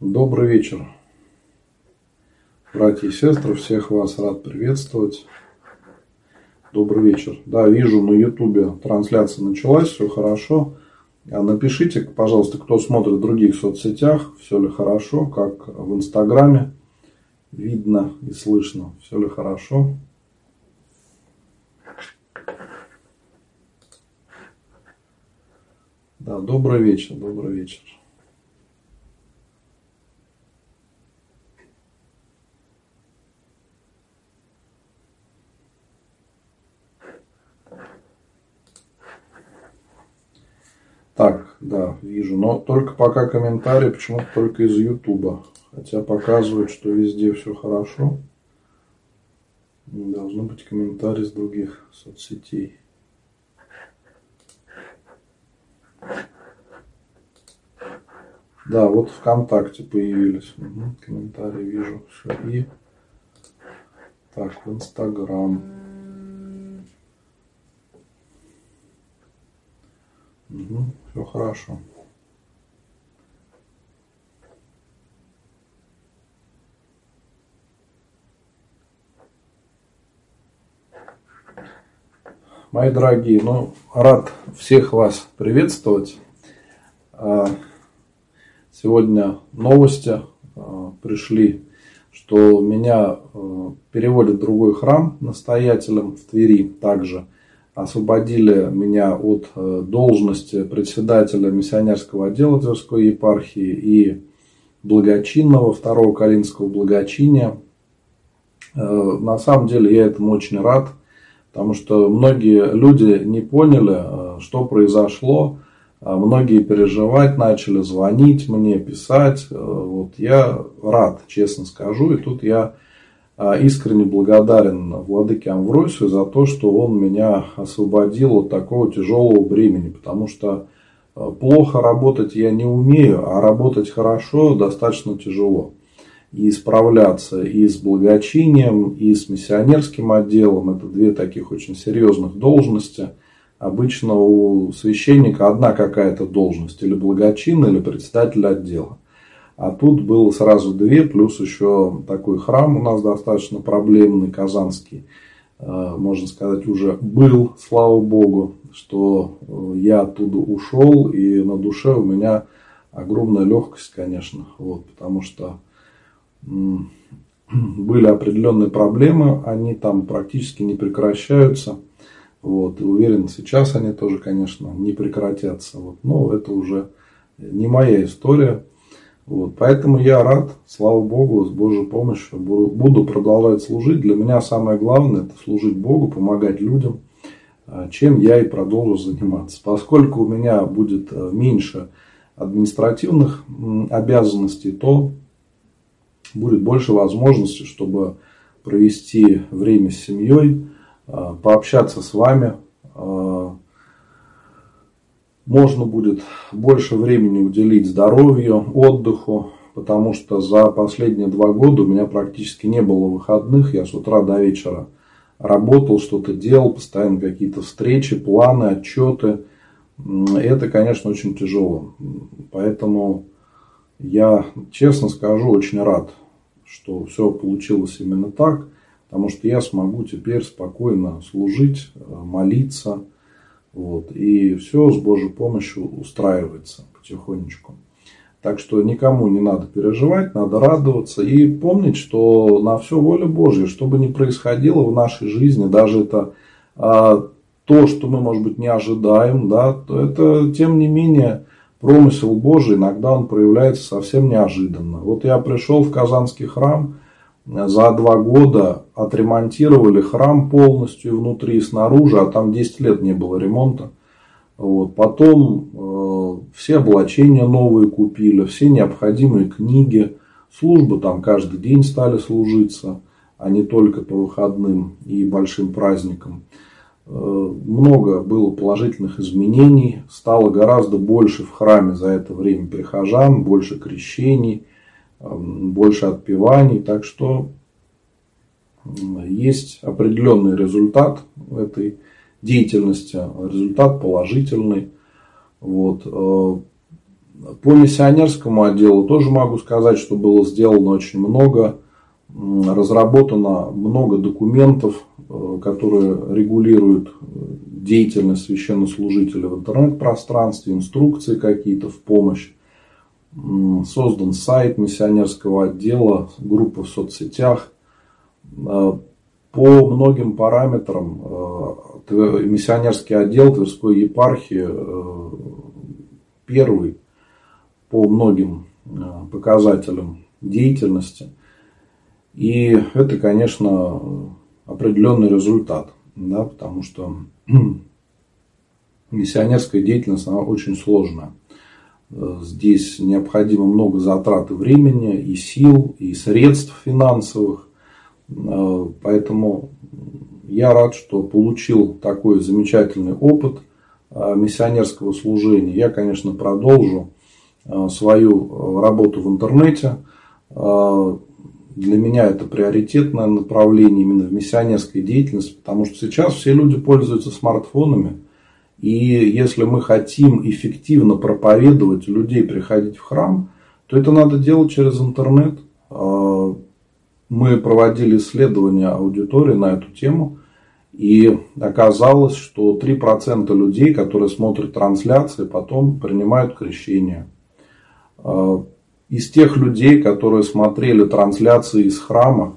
Добрый вечер, братья и сестры, всех вас рад приветствовать. Добрый вечер. Да, вижу, на ютубе трансляция началась, все хорошо. Напишите, пожалуйста, кто смотрит в других соцсетях, все ли хорошо, как в инстаграме, видно и слышно, все ли хорошо. Да, добрый вечер, добрый вечер. Так, да, вижу, но только пока комментарии почему-то только из Ютуба, хотя показывают, что везде все хорошо. Должны быть комментарии с других соцсетей. Да, вот ВКонтакте появились. Угу, комментарии вижу. Все. И так, в Инстаграм. Угу, все хорошо. Мои дорогие, ну, рад всех вас приветствовать. Сегодня новости пришли, что меня переводят в другой храм настоятелем в Твери. Также освободили меня от должности председателя миссионерского отдела Тверской епархии и благочинного, второго Каринского благочиния. На самом деле я этому очень рад, потому что многие люди не поняли, что произошло. Многие переживать начали, звонить мне, писать. Вот я рад, честно скажу. И тут я искренне благодарен владыке Амвросию за то, что он меня освободил от такого тяжелого бремени. Потому что плохо работать я не умею, а работать хорошо достаточно тяжело. И справляться и с благочинием, и с миссионерским отделом. Это две таких очень серьезных должности. Обычно у священника одна какая-то должность, или благочинный, или председатель отдела. А тут было сразу две, плюс еще такой храм у нас достаточно проблемный, казанский. Можно сказать, уже был, слава богу, что я оттуда ушел, и на душе у меня огромная легкость, конечно. Вот, потому что были определенные проблемы, они там практически не прекращаются. Вот, и уверен, сейчас они тоже, конечно, не прекратятся. Вот, но это уже не моя история. Вот, поэтому я рад, слава Богу, с Божьей помощью буду продолжать служить. Для меня самое главное – это служить Богу, помогать людям, чем я и продолжу заниматься. Поскольку у меня будет меньше административных обязанностей, то будет больше возможностей, чтобы провести время с семьей, пообщаться с вами. Можно будет больше времени уделить здоровью, отдыху, потому что за последние 2 года у меня практически не было выходных. Я с утра до вечера работал, что-то делал, постоянно какие-то встречи, планы, отчеты. Это, конечно, очень тяжело. Поэтому я, честно скажу, очень рад, что все получилось именно так. Потому что я смогу теперь спокойно служить, молиться. Вот, и все с Божьей помощью устраивается потихонечку. Так что никому не надо переживать, надо радоваться. И помнить, что на все воля Божья. Что бы ни происходило в нашей жизни, даже это то, что мы, может быть, не ожидаем, да, то это, тем не менее, промысел Божий. Иногда он проявляется совсем неожиданно. Вот я пришел в Казанский храм. За 2 года отремонтировали храм полностью внутри и снаружи, а там 10 лет не было ремонта. Вот. Потом все облачения новые купили, все необходимые книги, службы там каждый день стали служиться, а не только по выходным и большим праздникам. Много было положительных изменений, стало гораздо больше в храме за это время прихожан, больше крещений, больше отпеваний, так что есть определенный результат этой деятельности, результат положительный. Вот. По миссионерскому отделу тоже могу сказать, что было сделано очень много, разработано много документов, которые регулируют деятельность священнослужителя в интернет-пространстве, инструкции какие-то в помощь. Создан сайт миссионерского отдела, группа в соцсетях. По многим параметрам миссионерский отдел Тверской епархии первый по многим показателям деятельности. И это, конечно, определенный результат, да, потому что миссионерская деятельность, она очень сложная. Здесь необходимо много затрат и времени, и сил, и средств финансовых. Поэтому я рад, что получил такой замечательный опыт миссионерского служения. Я, конечно, продолжу свою работу в интернете. Для меня это приоритетное направление именно в миссионерской деятельности, потому что сейчас все люди пользуются смартфонами. И если мы хотим эффективно проповедовать людей, приходить в храм, то это надо делать через интернет. Мы проводили исследования аудитории на эту тему, и оказалось, что 3% людей, которые смотрят трансляции, потом принимают крещение. Из тех людей, которые смотрели трансляции из храма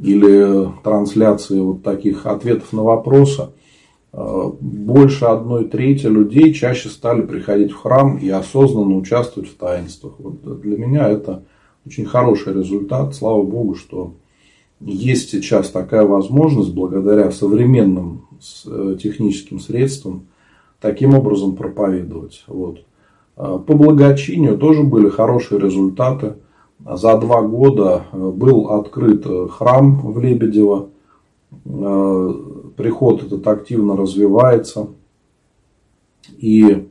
или трансляции вот таких ответов на вопросы, больше 1/3 людей чаще стали приходить в храм и осознанно участвовать в таинствах. Вот для меня это очень хороший результат. Слава Богу, что есть сейчас такая возможность благодаря современным техническим средствам таким образом проповедовать. Вот. По благочинию тоже были хорошие результаты. За 2 года был открыт храм в Лебедево. Приход этот активно развивается. И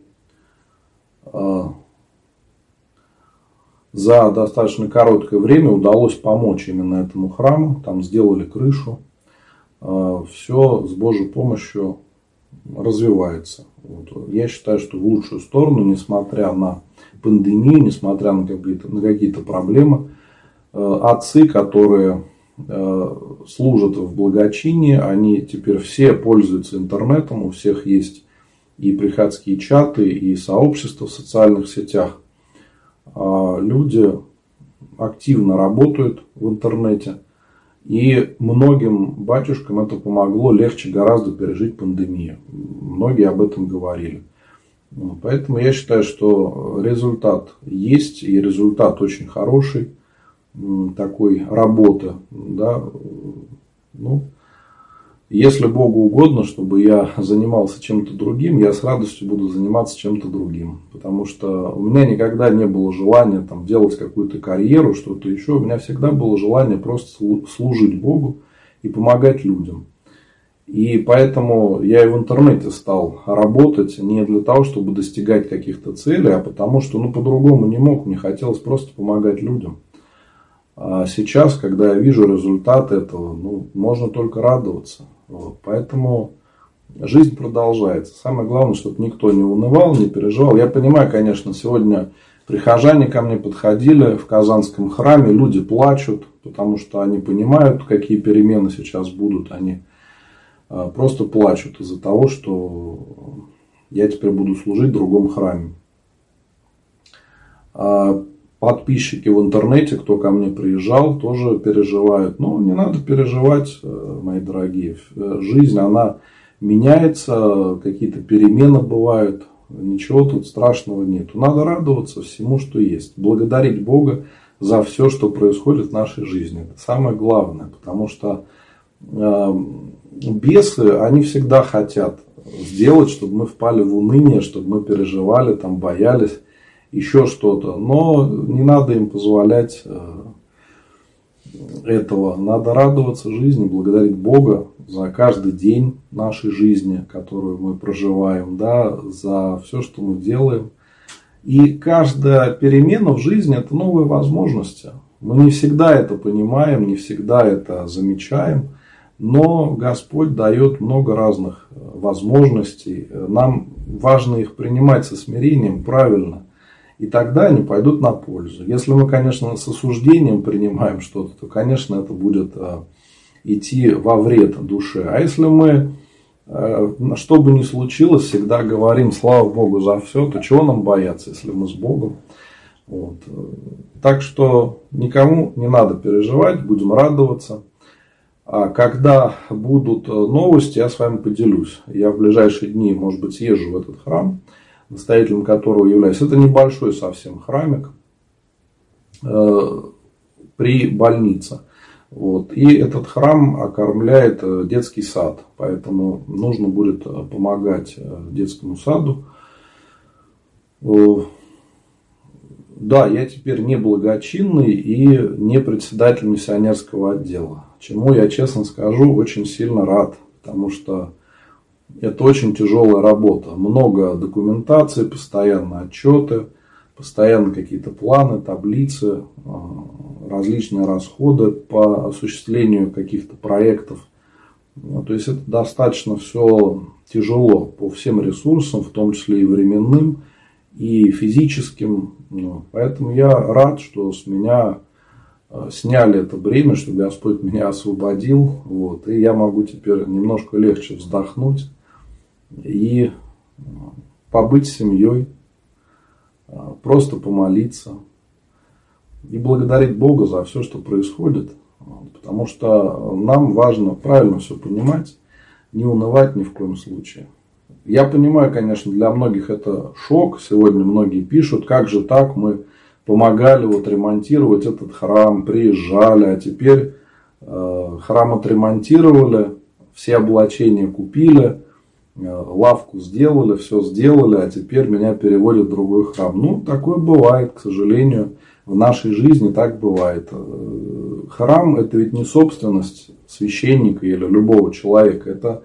за достаточно короткое время удалось помочь именно этому храму. Там сделали крышу. Все с Божьей помощью развивается. Вот. Я считаю, что в лучшую сторону, несмотря на пандемию, несмотря на какие-то проблемы, отцы, которые служат в благочинии, они теперь все пользуются интернетом, у всех есть и приходские чаты, и сообщества в социальных сетях. Люди активно работают в интернете, и многим батюшкам это помогло легче гораздо пережить пандемию. Многие об этом говорили. Поэтому я считаю, что результат есть, и результат очень хороший такой работы, да. Ну, если Богу угодно, чтобы я занимался чем-то другим, я с радостью буду заниматься чем-то другим, потому что у меня никогда не было желания там делать какую-то карьеру, что-то еще. У меня всегда было желание просто служить Богу и помогать людям. И поэтому я и в интернете стал работать не для того, чтобы достигать каких-то целей, а потому что, ну, по-другому не мог, мне хотелось просто помогать людям. А сейчас, когда я вижу результат этого, ну, можно только радоваться. Вот. Поэтому жизнь продолжается. Самое главное, чтобы никто не унывал, не переживал. Я понимаю, конечно, сегодня прихожане ко мне подходили в Казанском храме. Люди плачут, потому что они понимают, какие перемены сейчас будут. Они просто плачут из-за того, что я теперь буду служить в другом храме. Подписчики в интернете, кто ко мне приезжал, тоже переживают. Но не надо переживать, мои дорогие. Жизнь, она меняется, какие-то перемены бывают. Ничего тут страшного нет. Надо радоваться всему, что есть. Благодарить Бога за все, что происходит в нашей жизни. Это самое главное. Потому что бесы, они всегда хотят сделать, чтобы мы впали в уныние, чтобы мы переживали, там, боялись. Еще что-то. Но не надо им позволять этого. Надо радоваться жизни, благодарить Бога за каждый день нашей жизни, которую мы проживаем, да, за все, что мы делаем. И каждая перемена в жизни – это новые возможности. Мы не всегда это понимаем, не всегда это замечаем. Но Господь дает много разных возможностей. Нам важно их принимать со смирением правильно. И тогда они пойдут на пользу. Если мы, конечно, с осуждением принимаем что-то, то, конечно, это будет идти во вред душе. А если мы, что бы ни случилось, всегда говорим «Слава Богу за все», то чего нам бояться, если мы с Богом? Вот. Так что никому не надо переживать, будем радоваться. А когда будут новости, я с вами поделюсь. Я в ближайшие дни, может быть, съезжу в этот храм, настоятелем которого являюсь. Это небольшой совсем храмик при больнице. Вот. И этот храм окормляет детский сад. Поэтому нужно будет помогать детскому саду. Да, я теперь не благочинный и не председатель миссионерского отдела. Чему я, честно скажу, очень сильно рад. Потому что это очень тяжелая работа. Много документации, постоянно отчеты, постоянно какие-то планы, таблицы, различные расходы по осуществлению каких-то проектов. То есть это достаточно все тяжело по всем ресурсам, в том числе и временным, и физическим. Поэтому я рад, что с меня сняли это бремя, что Господь меня освободил. Вот, и я могу теперь немножко легче вздохнуть и побыть с семьей, просто помолиться и благодарить Бога за все, что происходит. Потому что нам важно правильно все понимать, не унывать ни в коем случае. Я понимаю, конечно, для многих это шок. Сегодня многие пишут, как же так, мы помогали вот ремонтировать этот храм, приезжали, а теперь храм отремонтировали, все облачения купили, лавку сделали, все сделали, а теперь меня переводят в другой храм. Ну, такое бывает, к сожалению, в нашей жизни так бывает. Храм – это ведь не собственность священника или любого человека, это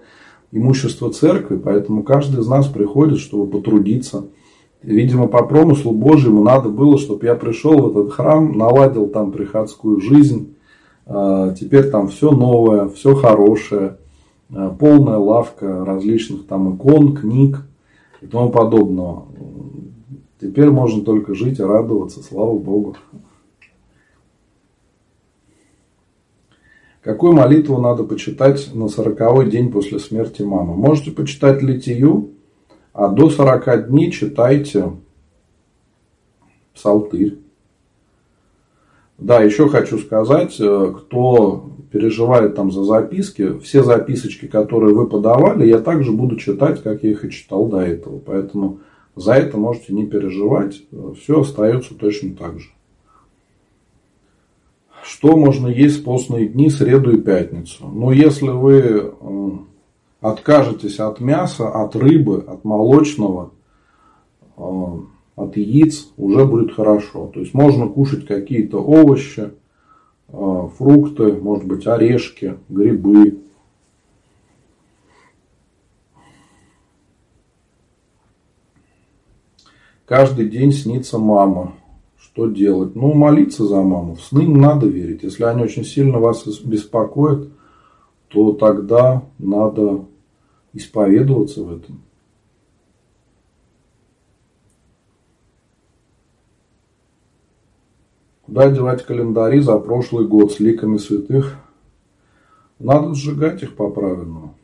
имущество церкви, поэтому каждый из нас приходит, чтобы потрудиться. Видимо, по промыслу Божьему надо было, чтобы я пришел в этот храм, наладил там приходскую жизнь. Теперь там все новое, все хорошее. Полная лавка различных там икон, книг и тому подобного. Теперь можно только жить и радоваться, слава Богу. Какую молитву надо почитать на 40-й день после смерти мамы? Можете почитать литию. А до 40 дней читайте псалтырь. Да, еще хочу сказать, кто переживает там за записки, все записочки, которые вы подавали, я также буду читать, как я их и читал до этого. Поэтому за это можете не переживать, все остается точно так же. Что можно есть в постные дни, среду и пятницу? Ну, если вы откажетесь от мяса, от рыбы, от молочного, от яиц, уже будет хорошо. То есть можно кушать какие-то овощи, фрукты, может быть, орешки, грибы. Каждый день снится мама. Что делать? Ну, молиться за маму. В сны не надо верить. Если они очень сильно вас беспокоят, то тогда надо исповедоваться в этом. Куда девать календари за прошлый год с ликами святых? Надо сжигать их по-правильному.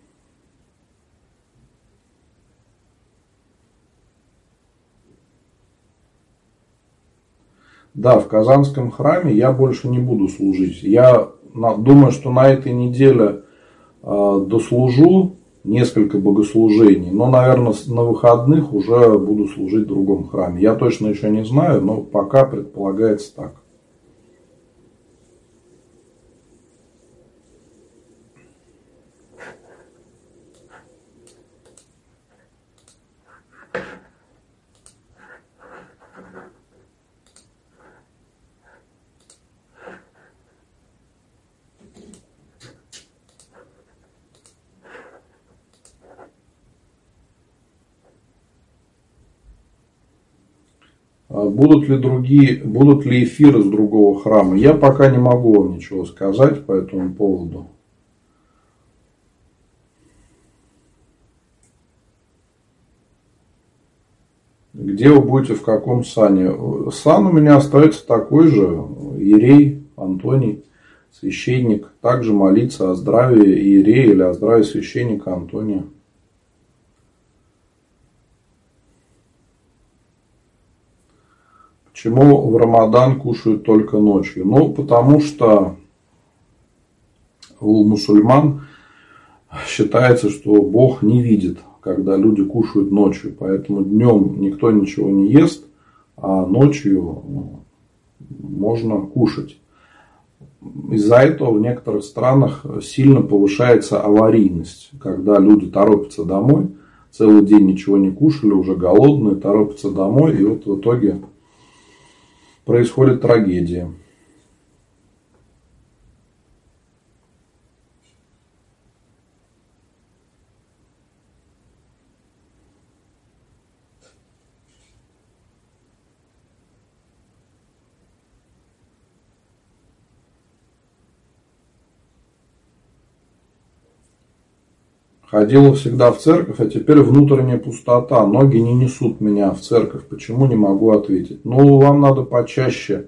Да, в Казанском храме я больше не буду служить. Я думаю, что на этой неделе дослужу несколько богослужений, но, наверное, на выходных уже буду служить в другом храме. Я точно еще не знаю, но пока предполагается так. Будут ли эфиры с другого храма? Я пока не могу вам ничего сказать по этому поводу. Где вы будете, в каком сане? Сан у меня остается такой же. Иерей Антоний, священник. Также молиться о здравии иерея или о здравии священника Антония. Почему в Рамадан кушают только ночью? Ну, потому что у мусульман считается, что Бог не видит, когда люди кушают ночью. Поэтому днем никто ничего не ест, а ночью можно кушать. Из-за этого в некоторых странах сильно повышается аварийность. Когда люди торопятся домой, целый день ничего не кушали, уже голодные, торопятся домой. И вот в итоге происходит трагедия. Ходила всегда в церковь, а теперь внутренняя пустота. Ноги не несут меня в церковь. Почему, не могу ответить. Ну, вам надо почаще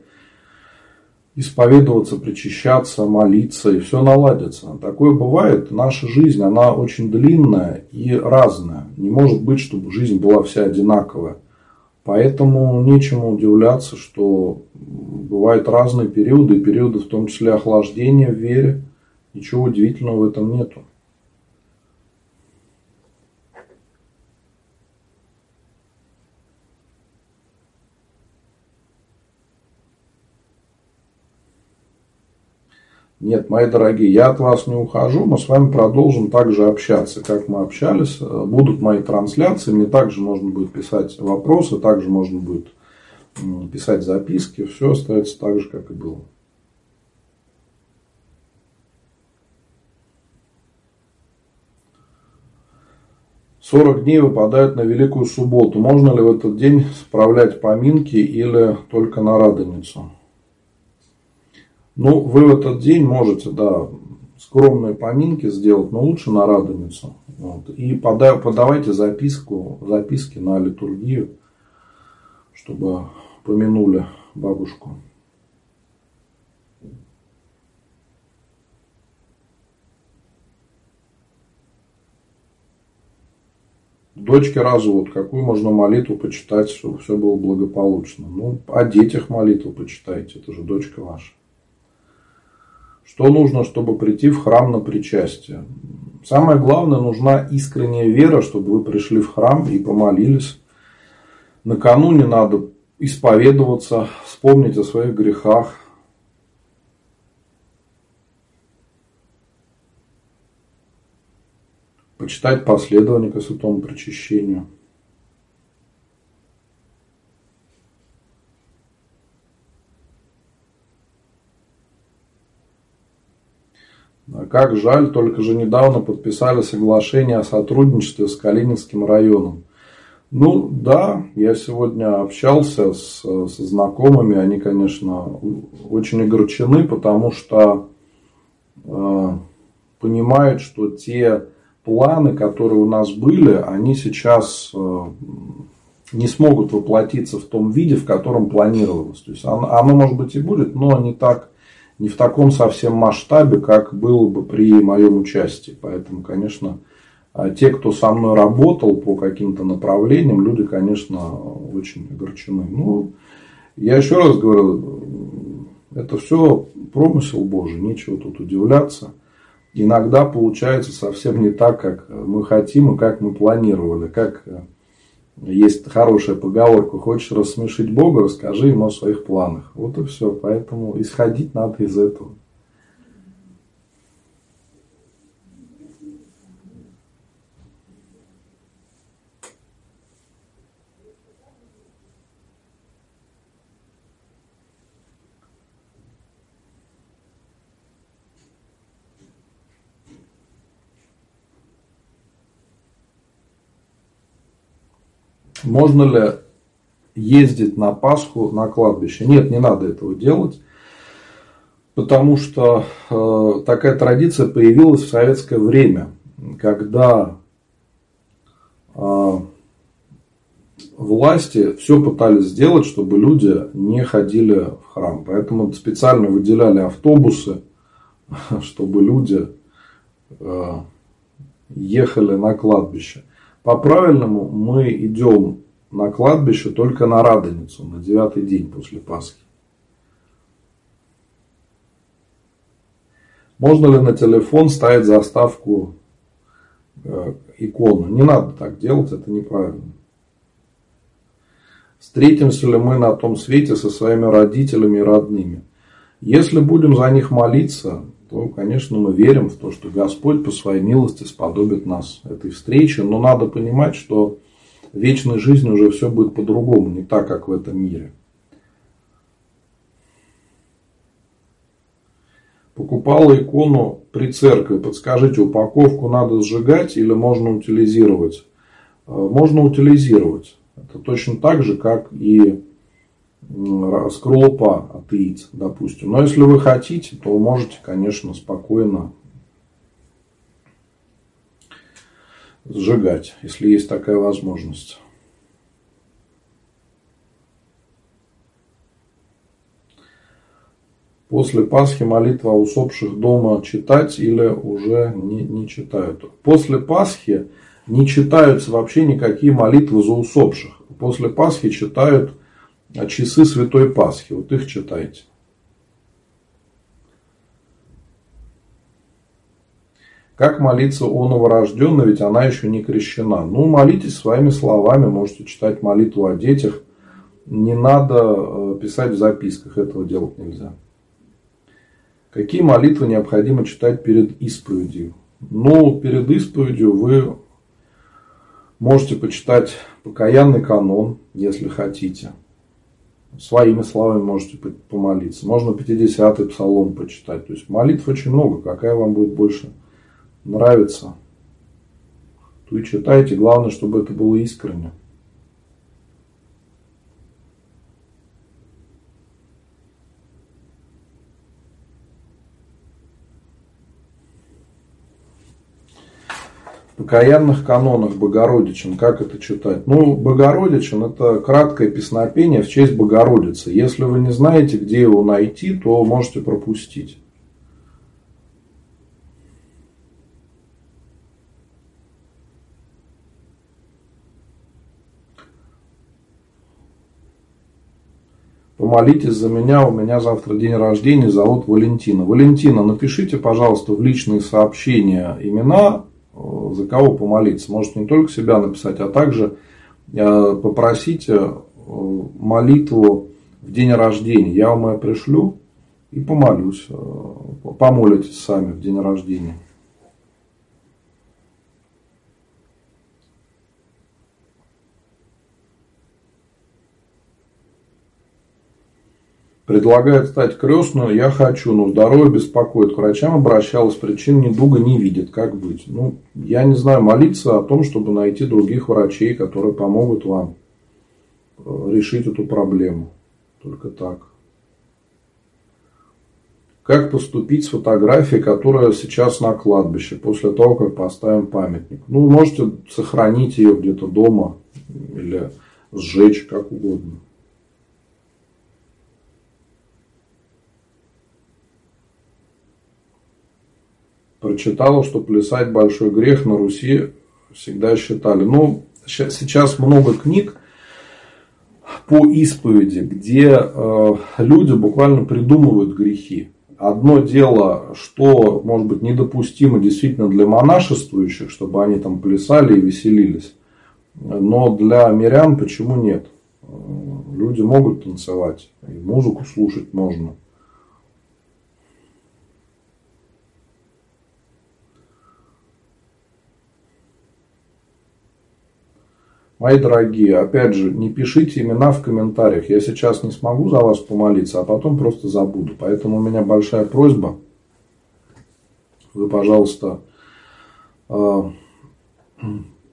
исповедоваться, причащаться, молиться, и все наладится. Такое бывает. Наша жизнь, она очень длинная и разная. Не может быть, чтобы жизнь была вся одинаковая. Поэтому нечему удивляться, что бывают разные периоды, и периоды в том числе охлаждения в вере. Ничего удивительного в этом нету. Нет, мои дорогие, я от вас не ухожу, мы с вами продолжим также общаться, как мы общались. Будут мои трансляции, мне также можно будет писать вопросы, также можно будет писать записки. Все остается так же, как и было. «40 дней выпадает на Великую Субботу. Можно ли в этот день справлять поминки или только на Радоницу?» Ну, вы в этот день можете, да, скромные поминки сделать, но лучше на Радоницу. Вот. И подавайте записки на литургию, чтобы помянули бабушку. Дочке развод. Какую можно молитву почитать, чтобы все было благополучно? Ну, о детях молитву почитайте, это же дочка ваша. Что нужно, чтобы прийти в храм на причастие? Самое главное, нужна искренняя вера, чтобы вы пришли в храм и помолились. Накануне надо исповедоваться, вспомнить о своих грехах. Почитать последовательника святому причащению. Как жаль, только же недавно подписали соглашение о сотрудничестве с Калининским районом. Ну да, я сегодня общался со знакомыми, они, конечно, очень огорчены, потому что понимают, что те планы, которые у нас были, они сейчас не смогут воплотиться в том виде, в котором планировалось. То есть оно, может быть, и будет, но не так. Не в таком совсем масштабе, как было бы при моем участии. Поэтому, конечно, те, кто со мной работал по каким-то направлениям, люди, конечно, очень огорчены. Ну, я еще раз говорю, это все промысел Божий, нечего тут удивляться. Иногда получается совсем не так, как мы хотим и как мы планировали. Как есть хорошая поговорка: хочешь рассмешить Бога, расскажи ему о своих планах. Вот и все. Поэтому исходить надо из этого. Можно ли ездить на Пасху на кладбище? Нет, не надо этого делать, потому что такая традиция появилась в советское время, когда власти все пытались сделать, чтобы люди не ходили в храм. Поэтому специально выделяли автобусы, чтобы люди ехали на кладбище. По-правильному мы идем на кладбище только на Радоницу, на 9-й день после Пасхи. Можно ли на телефон ставить заставку икону? Не надо так делать, это неправильно. Встретимся ли мы на том свете со своими родителями и родными? Если будем за них молиться, то, конечно, мы верим в то, что Господь по своей милости сподобит нас этой встречи. Но надо понимать, что в вечной жизни уже все будет по-другому, не так, как в этом мире. Покупала икону при церкви. Подскажите, упаковку надо сжигать или можно утилизировать? Можно утилизировать. Это точно так же, как и скорлупа от яиц, допустим. Но если вы хотите, то можете, конечно, спокойно сжигать, если есть такая возможность. После Пасхи молитва о усопших дома читать или уже не читают? После Пасхи не читаются вообще никакие молитвы за усопших. После Пасхи читают часы Святой Пасхи. Вот их читайте. Как молиться о новорожденной, ведь она еще не крещена? Ну, молитесь своими словами, можете читать молитву о детях. Не надо писать в записках, этого делать нельзя. Какие молитвы необходимо читать перед исповедью? Ну, перед исповедью вы можете почитать покаянный канон, если хотите. Своими словами можете помолиться. Можно 50-й псалом почитать. То есть молитв очень много. Какая вам будет больше нравиться, то и читайте. Главное, чтобы это было искренне. В покаянных канонах Богородичин, как это читать? Ну, Богородичин – это краткое песнопение в честь Богородицы. Если вы не знаете, где его найти, то можете пропустить. Помолитесь за меня, у меня завтра день рождения, зовут Валентина. Валентина, напишите, пожалуйста, в личные сообщения имена, за кого помолиться. Можете не только себя написать, а также попросите молитву в день рождения. Я вам ее пришлю и помолюсь. Помолитесь сами в день рождения. Предлагает стать крестную, я хочу, но здоровье беспокоит. К врачам обращалась, причин недуга не видит. Как быть? Ну, я не знаю, молиться о том, чтобы найти других врачей, которые помогут вам решить эту проблему. Только так. Как поступить с фотографией, которая сейчас на кладбище, после того, как поставим памятник? Ну, можете сохранить ее где-то дома или сжечь, как угодно. Прочитала, что плясать большой грех, на Руси всегда считали. Ну, сейчас много книг по исповеди, где люди буквально придумывают грехи. Одно дело, что, может быть, недопустимо действительно для монашествующих, чтобы они там плясали и веселились. Но для мирян почему нет? Люди могут танцевать, и музыку слушать можно. Мои дорогие, опять же, не пишите имена в комментариях. Я сейчас не смогу за вас помолиться, а потом просто забуду. Поэтому у меня большая просьба. Вы, пожалуйста,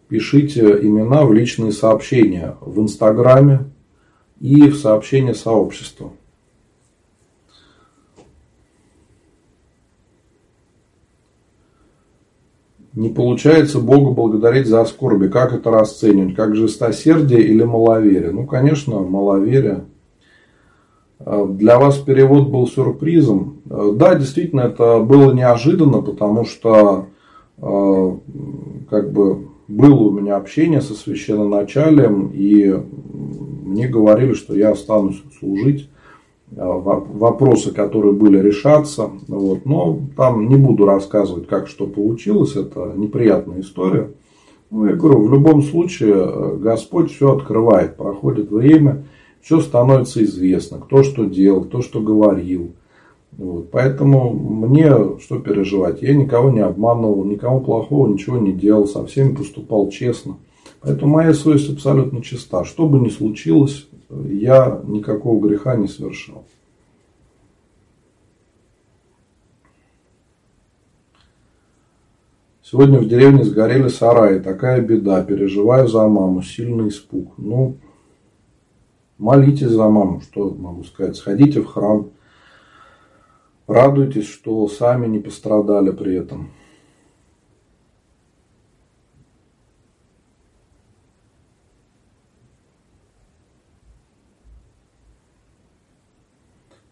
пишите имена в личные сообщения в Инстаграме и в сообщения сообщества. Не получается Бога благодарить за скорби. Как это расценивать? Как жестокосердие или маловерие? Ну, конечно, маловерие. Для вас перевод был сюрпризом. Да, действительно, это было неожиданно, потому что как бы было у меня общение со священноначалием, и мне говорили, что я останусь служить. Вопросы, которые были, решаться. Вот. Но там не буду рассказывать, как что получилось. Это неприятная история. Ну, я говорю, в любом случае Господь все открывает. Проходит время, все становится известно. Кто что делал, кто что говорил. Вот. Поэтому мне что переживать? Я никого не обманывал, никому плохого ничего не делал. Со всеми поступал честно. Поэтому моя совесть абсолютно чиста. Что бы ни случилось, я никакого греха не совершал. Сегодня в деревне сгорели сараи. Такая беда. Переживаю за маму. Сильный испуг. Ну, молитесь за маму. Что могу сказать? Сходите в храм. Радуйтесь, что сами не пострадали при этом.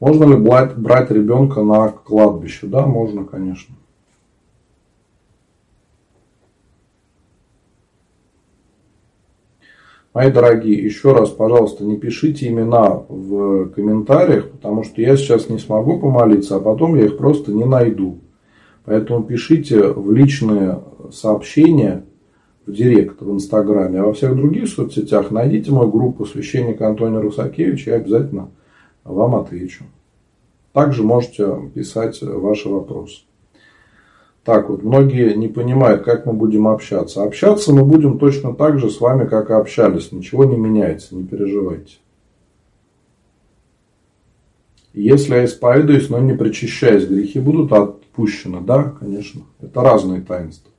Можно ли брать ребенка на кладбище? Да, можно, конечно. Мои дорогие, еще раз, пожалуйста, не пишите имена в комментариях, потому что я сейчас не смогу помолиться, а потом я их просто не найду. Поэтому пишите в личные сообщения, в директ, в Инстаграме, а во всех других соцсетях найдите мою группу «Священник Антоний Русакевич», я обязательно вам отвечу. Также можете писать ваши вопросы. Так вот, многие не понимают, как мы будем общаться. Общаться мы будем точно так же с вами, как и общались. Ничего не меняется, не переживайте. Если я исповедуюсь, но не причащаюсь, грехи будут отпущены. Да, конечно. Это разные таинства.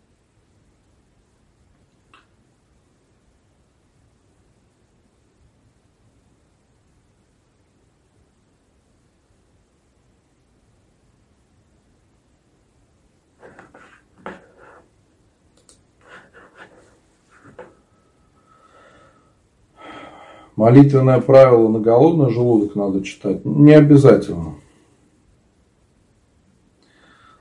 Молитвенное правило на голодный желудок надо читать. Не обязательно.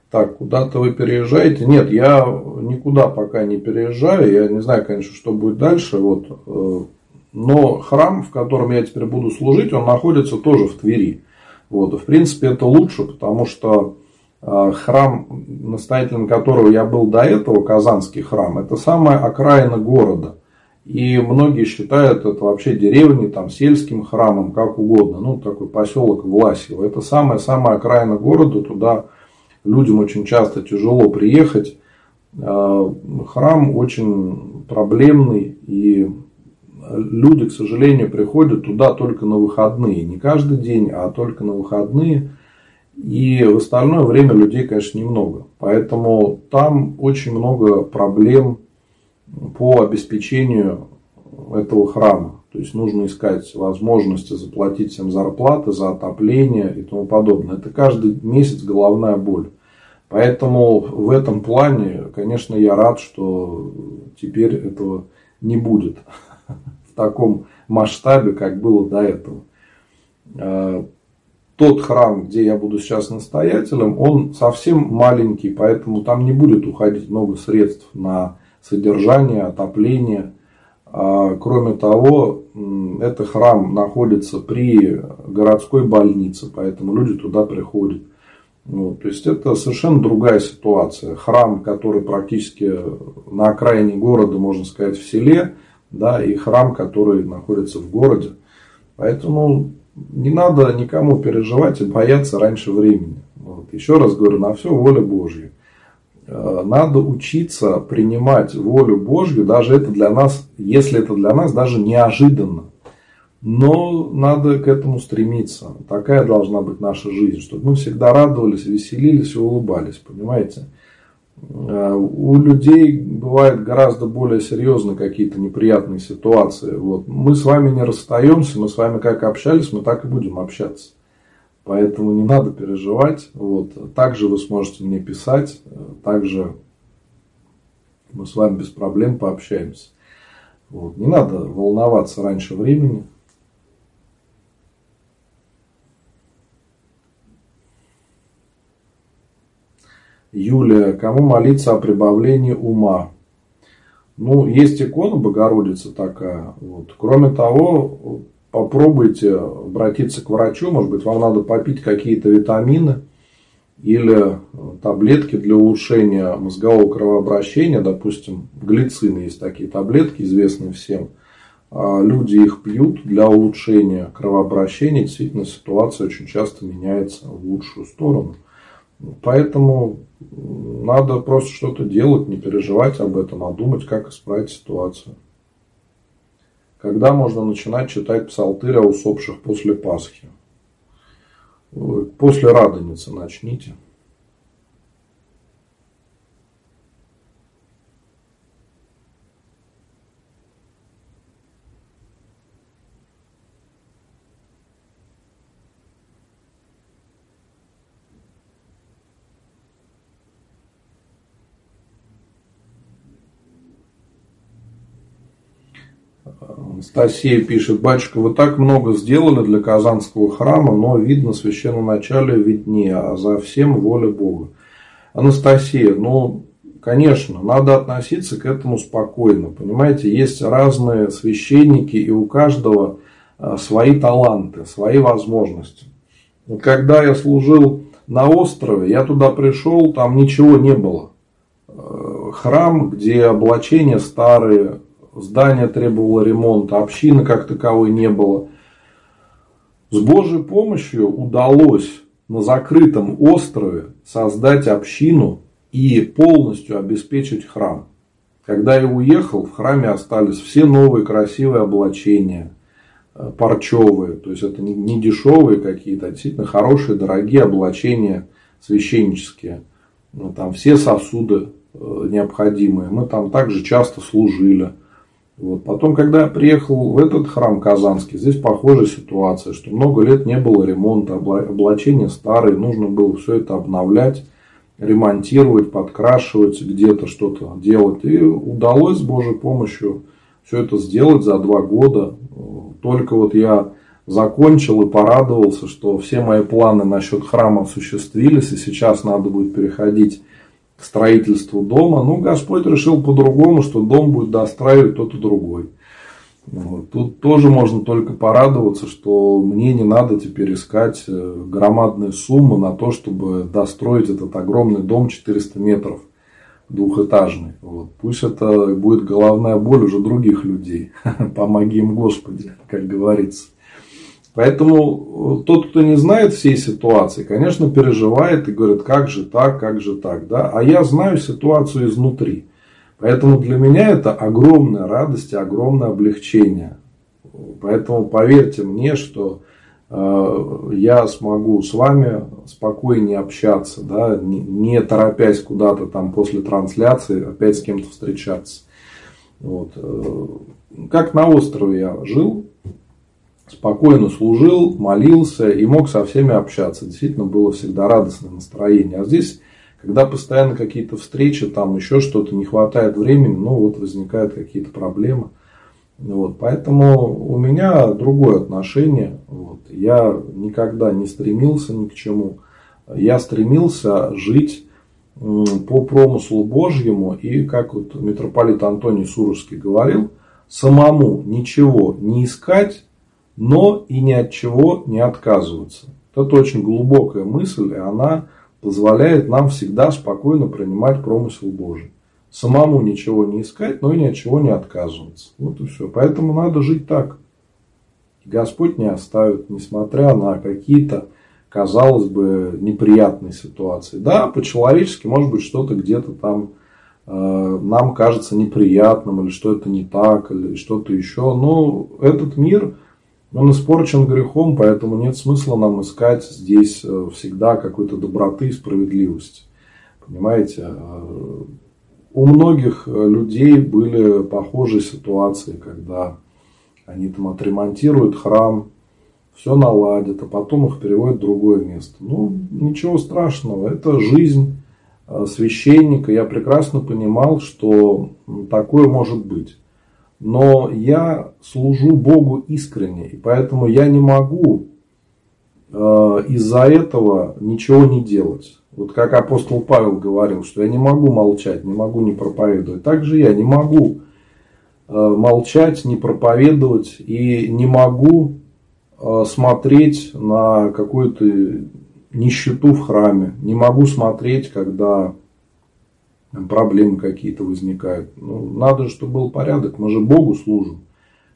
Так, куда-то вы переезжаете? Нет, я никуда пока не переезжаю. Я не знаю, конечно, что будет дальше. Вот. Но храм, в котором я теперь буду служить, он находится тоже в Твери. Вот. В принципе, это лучше, потому что храм, настоятелем которого я был до этого, Казанский храм, это самая окраина города. И многие считают это вообще деревней, там, сельским храмом, как угодно. Ну, такой поселок Власево. Это самая-самая окраина города. Туда людям очень часто тяжело приехать. Храм очень проблемный. И люди, к сожалению, приходят туда только на выходные. Не каждый день, а только на выходные. И в остальное время людей, конечно, немного. Поэтому там очень много проблем по обеспечению этого храма. То есть нужно искать возможности заплатить всем зарплаты, за отопление и тому подобное. Это каждый месяц головная боль. Поэтому в этом плане, конечно, я рад, что теперь этого не будет в таком масштабе, как было до этого. Тот храм, где я буду сейчас настоятелем, он совсем маленький, поэтому там не будет уходить много средств на содержание, отопление. Кроме того, этот храм находится при городской больнице, поэтому люди туда приходят. Вот, то есть это совершенно другая ситуация. Храм, который практически на окраине города, можно сказать, в селе, да, и храм, который находится в городе. Поэтому не надо никому переживать и бояться раньше времени. Вот. Еще раз говорю, на все воля Божья. Надо учиться принимать волю Божью, даже это для нас, если это для нас даже неожиданно. Но надо к этому стремиться. Такая должна быть наша жизнь, чтобы мы всегда радовались, веселились и улыбались, понимаете? У людей бывают гораздо более серьезные какие-то неприятные ситуации. Вот. Мы с вами не расстаемся, мы с вами как общались, мы так и будем общаться. Поэтому не надо переживать. Вот. Также вы сможете мне писать. Также мы с вами без проблем пообщаемся. Вот. Не надо волноваться раньше времени. Юлия, кому молиться о прибавлении ума? Ну, есть икона Богородицы такая. Вот. Кроме того, попробуйте обратиться к врачу. Может быть, вам надо попить какие-то витамины или таблетки для улучшения мозгового кровообращения. Допустим, глицины есть такие таблетки, известные всем. Люди их пьют для улучшения кровообращения. Действительно, ситуация очень часто меняется в лучшую сторону. Поэтому надо просто что-то делать, не переживать об этом, а думать, как исправить ситуацию. Когда можно начинать читать псалтырь о усопших после Пасхи? После Радоницы начните. Анастасия пишет: батюшка, вы так много сделали для Казанского храма, но видно, священноначалие виднее, а за всем воля Бога. Анастасия, ну, конечно, надо относиться к этому спокойно. Понимаете, есть разные священники, и у каждого свои таланты, свои возможности. Вот когда я служил на острове, я туда пришел, там ничего не было. Храм, где облачения старые, здание требовало ремонта, общины как таковой не было. С Божьей помощью удалось на закрытом острове создать общину и полностью обеспечить храм. Когда я уехал, в храме остались все новые красивые облачения, парчевые. То есть, это не дешевые какие-то, а действительно хорошие, дорогие облачения священнические. Там все сосуды необходимые. Мы там также часто служили. Вот. Потом, когда я приехал в этот храм казанский, здесь похожая ситуация, что много лет не было ремонта, облачения старые, нужно было все это обновлять, ремонтировать, подкрашивать, где-то что-то делать. И удалось с Божьей помощью все это сделать за 2 года. Только вот я закончил и порадовался, что все мои планы насчет храма осуществились, и сейчас надо будет переходить к строительству дома. Ну, Господь решил по-другому, что дом будет достраивать тот и другой. Вот. Тут тоже можно только порадоваться, что мне не надо теперь искать громадные суммы на то, чтобы достроить этот огромный дом 400 метров двухэтажный. Вот. Пусть это будет головная боль уже других людей. Помоги им, Господи, как говорится. Поэтому тот, кто не знает всей ситуации, конечно, переживает и говорит: как же так, как же так. Да? А я знаю ситуацию изнутри. Поэтому для меня это огромная радость и огромное облегчение. Поэтому поверьте мне, что я смогу с вами спокойнее общаться, да? Не торопясь куда-то там после трансляции опять с кем-то встречаться. Вот. Как на острове я жил. Спокойно служил, молился и мог со всеми общаться. Действительно, было всегда радостное настроение. А здесь, когда постоянно какие-то встречи, там еще что-то, не хватает времени, ну вот возникают какие-то проблемы. Вот. Поэтому у меня другое отношение. Вот. Я никогда не стремился ни к чему. Я стремился жить по промыслу Божьему. И как вот митрополит Антоний Сурожский говорил, самому ничего не искать, но и ни от чего не отказываться. Это очень глубокая мысль, и она позволяет нам всегда спокойно принимать промысел Божий. Самому ничего не искать, но и ни от чего не отказываться. Вот и все. Поэтому надо жить так. И Господь не оставит, несмотря на какие-то, казалось бы, неприятные ситуации. Да, по-человечески, может быть, что-то где-то там нам кажется неприятным, или что это не так, или что-то еще. Но этот мир... он испорчен грехом, поэтому нет смысла нам искать здесь всегда какой-то доброты и справедливости. Понимаете, у многих людей были похожие ситуации, когда они там отремонтируют храм, все наладят, а потом их переводят в другое место. Ну, ничего страшного, это жизнь. священника, я прекрасно понимал, что такое может быть. Но я служу Богу искренне, и поэтому я не могу из-за этого ничего не делать. Вот как апостол Павел говорил, что я не могу молчать, не могу не проповедовать. Так же я не могу молчать, не проповедовать и не могу смотреть на какую-то нищету в храме. Не могу смотреть, когда проблемы какие-то возникают. Ну, надо, чтобы был порядок. Мы же Богу служим.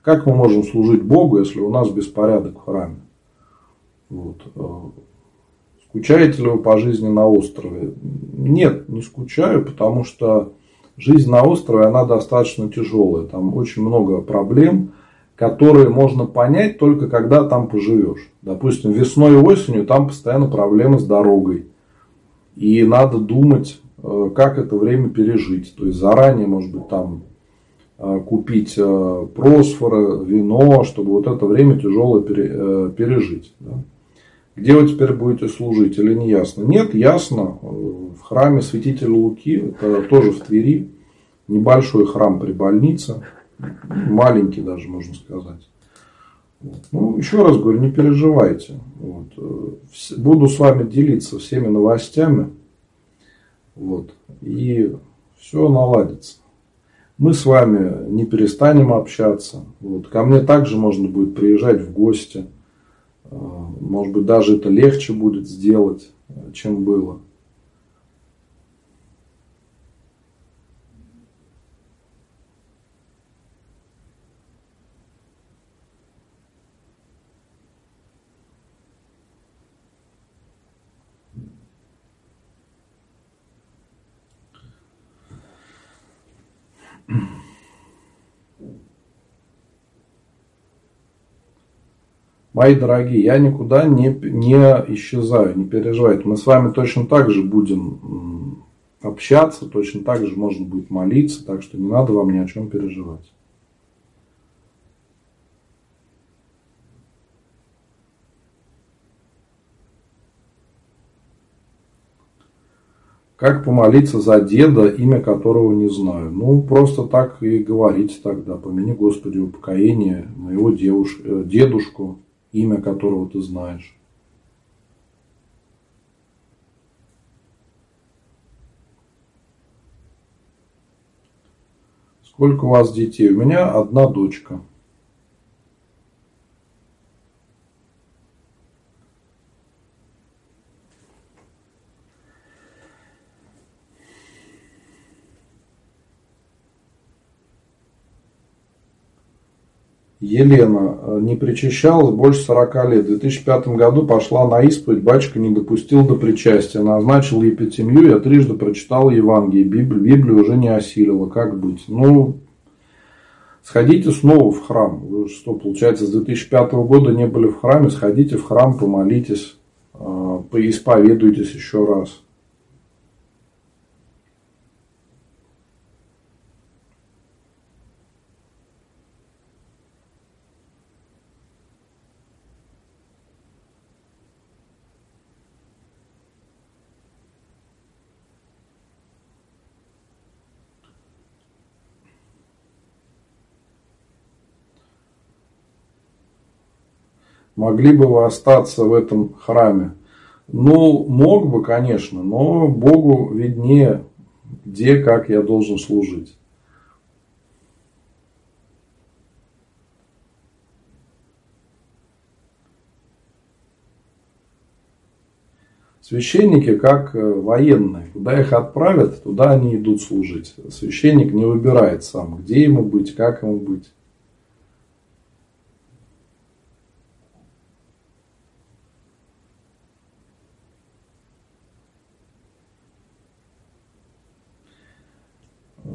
Как мы можем служить Богу, если у нас беспорядок в храме? Вот. Скучаете ли вы по жизни на острове? Нет, не скучаю, потому что жизнь на острове, она достаточно тяжелая. Там очень много проблем, которые можно понять только когда там поживешь. Допустим, весной и осенью там постоянно проблемы с дорогой. И надо думать, как это время пережить. То есть заранее, может быть, там купить просфоры, вино, чтобы вот это время тяжелое пережить. Где вы теперь будете служить или не ясно? Нет, ясно. В храме святителя Луки, это тоже в Твери. Небольшой храм при больнице. Маленький даже, можно сказать. Ну, еще раз говорю, не переживайте. Вот. Буду с вами делиться всеми новостями. Вот. И все наладится. Мы с вами не перестанем общаться. Вот. Ко мне также можно будет приезжать в гости. Может быть, даже это легче будет сделать, чем было. Мои дорогие, я никуда не исчезаю, не переживайте. Мы с вами точно так же будем общаться, точно так же можно будет молиться, так что не надо вам ни о чем переживать. Как помолиться за деда, имя которого не знаю? Ну, просто так и говорите тогда. Помяни, Господи, упокоение моего дедушку, имя которого ты знаешь. Сколько у вас детей? У меня одна дочка. Елена не причащалась больше 40 лет. В 2005 году пошла на исповедь, батюшка не допустил до причастия. Назначил епитимью, я трижды прочитала Евангелие, Библию уже не осилила. Как быть? Ну, сходите снова в храм. Вы что, получается, с 2005 года не были в храме? Сходите в храм, помолитесь, поисповедуйтесь еще раз. Могли бы вы остаться в этом храме? Ну, мог бы, конечно, но Богу виднее, где, как я должен служить. Священники как военные. Куда их отправят, туда они идут служить. Священник не выбирает сам, где ему быть, как ему быть.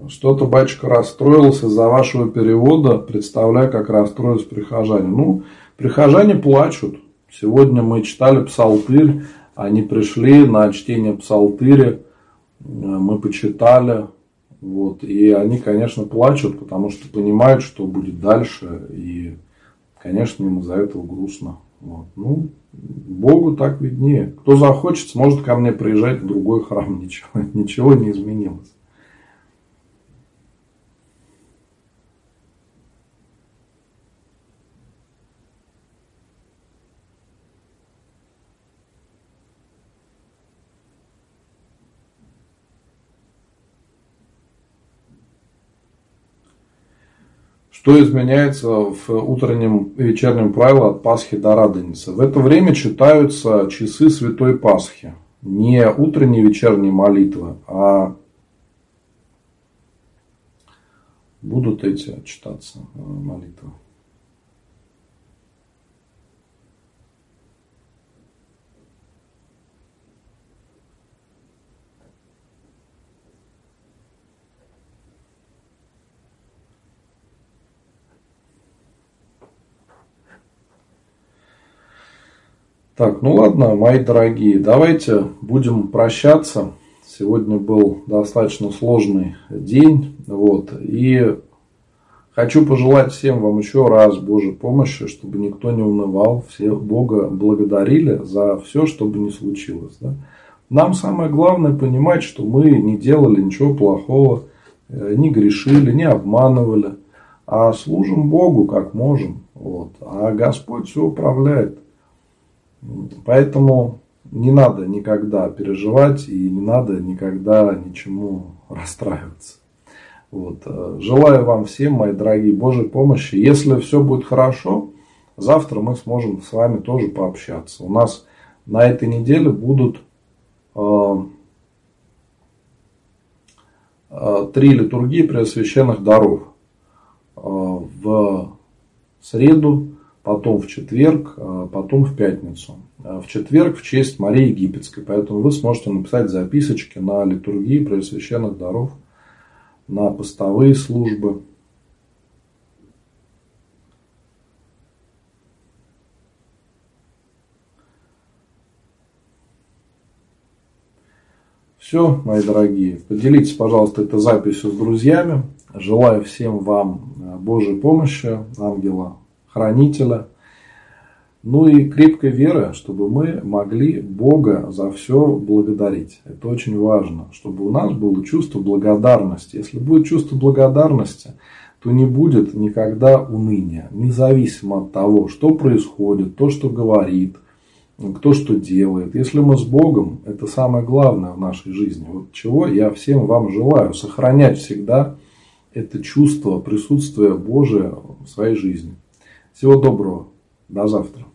Что-то батюшка расстроился из-за вашего перевода, представляю, как расстроились прихожане. Ну, прихожане плачут. Сегодня мы читали псалтырь, они пришли на чтение псалтыря, мы почитали. Вот, и они, конечно, плачут, потому что понимают, что будет дальше. И, конечно, им из-за этого грустно. Вот. Ну, Богу так виднее. Кто захочет, сможет ко мне приезжать в другой храм. Ничего не изменилось. Что изменяется в утреннем и вечернем правиле от Пасхи до Радоницы? В это время читаются часы Святой Пасхи. Не утренние и вечерние молитвы, а будут эти читаться молитвы. Так, ну ладно, мои дорогие, давайте будем прощаться. Сегодня был достаточно сложный день. Вот, и хочу пожелать всем вам еще раз Божьей помощи, чтобы никто не унывал. Все Бога благодарили за все, что бы ни случилось. Да? Нам самое главное понимать, что мы не делали ничего плохого, не грешили, не обманывали, а служим Богу как можем. Вот, а Господь все управляет. Поэтому не надо никогда переживать и не надо никогда ничему расстраиваться. Вот. Желаю вам всем, мои дорогие, Божьей помощи. Если все будет хорошо, завтра мы сможем с вами тоже пообщаться. У нас на этой неделе будут 3 литургии преосвященных даров. В среду, потом в четверг, потом в пятницу. В четверг в честь Марии Египетской. Поэтому вы сможете написать записочки на литургии преосвященных даров, на постовые службы. Все, мои дорогие. Поделитесь, пожалуйста, этой записью с друзьями. Желаю всем вам Божьей помощи, ангела Хранителя, ну и крепкой веры, чтобы мы могли Бога за все благодарить. Это очень важно, чтобы у нас было чувство благодарности. Если будет чувство благодарности, то не будет никогда уныния, независимо от того, что происходит, то, что говорит, кто что делает. Если мы с Богом, это самое главное в нашей жизни. Вот чего я всем вам желаю, сохранять всегда это чувство присутствия Божия в своей жизни. Всего доброго. До завтра.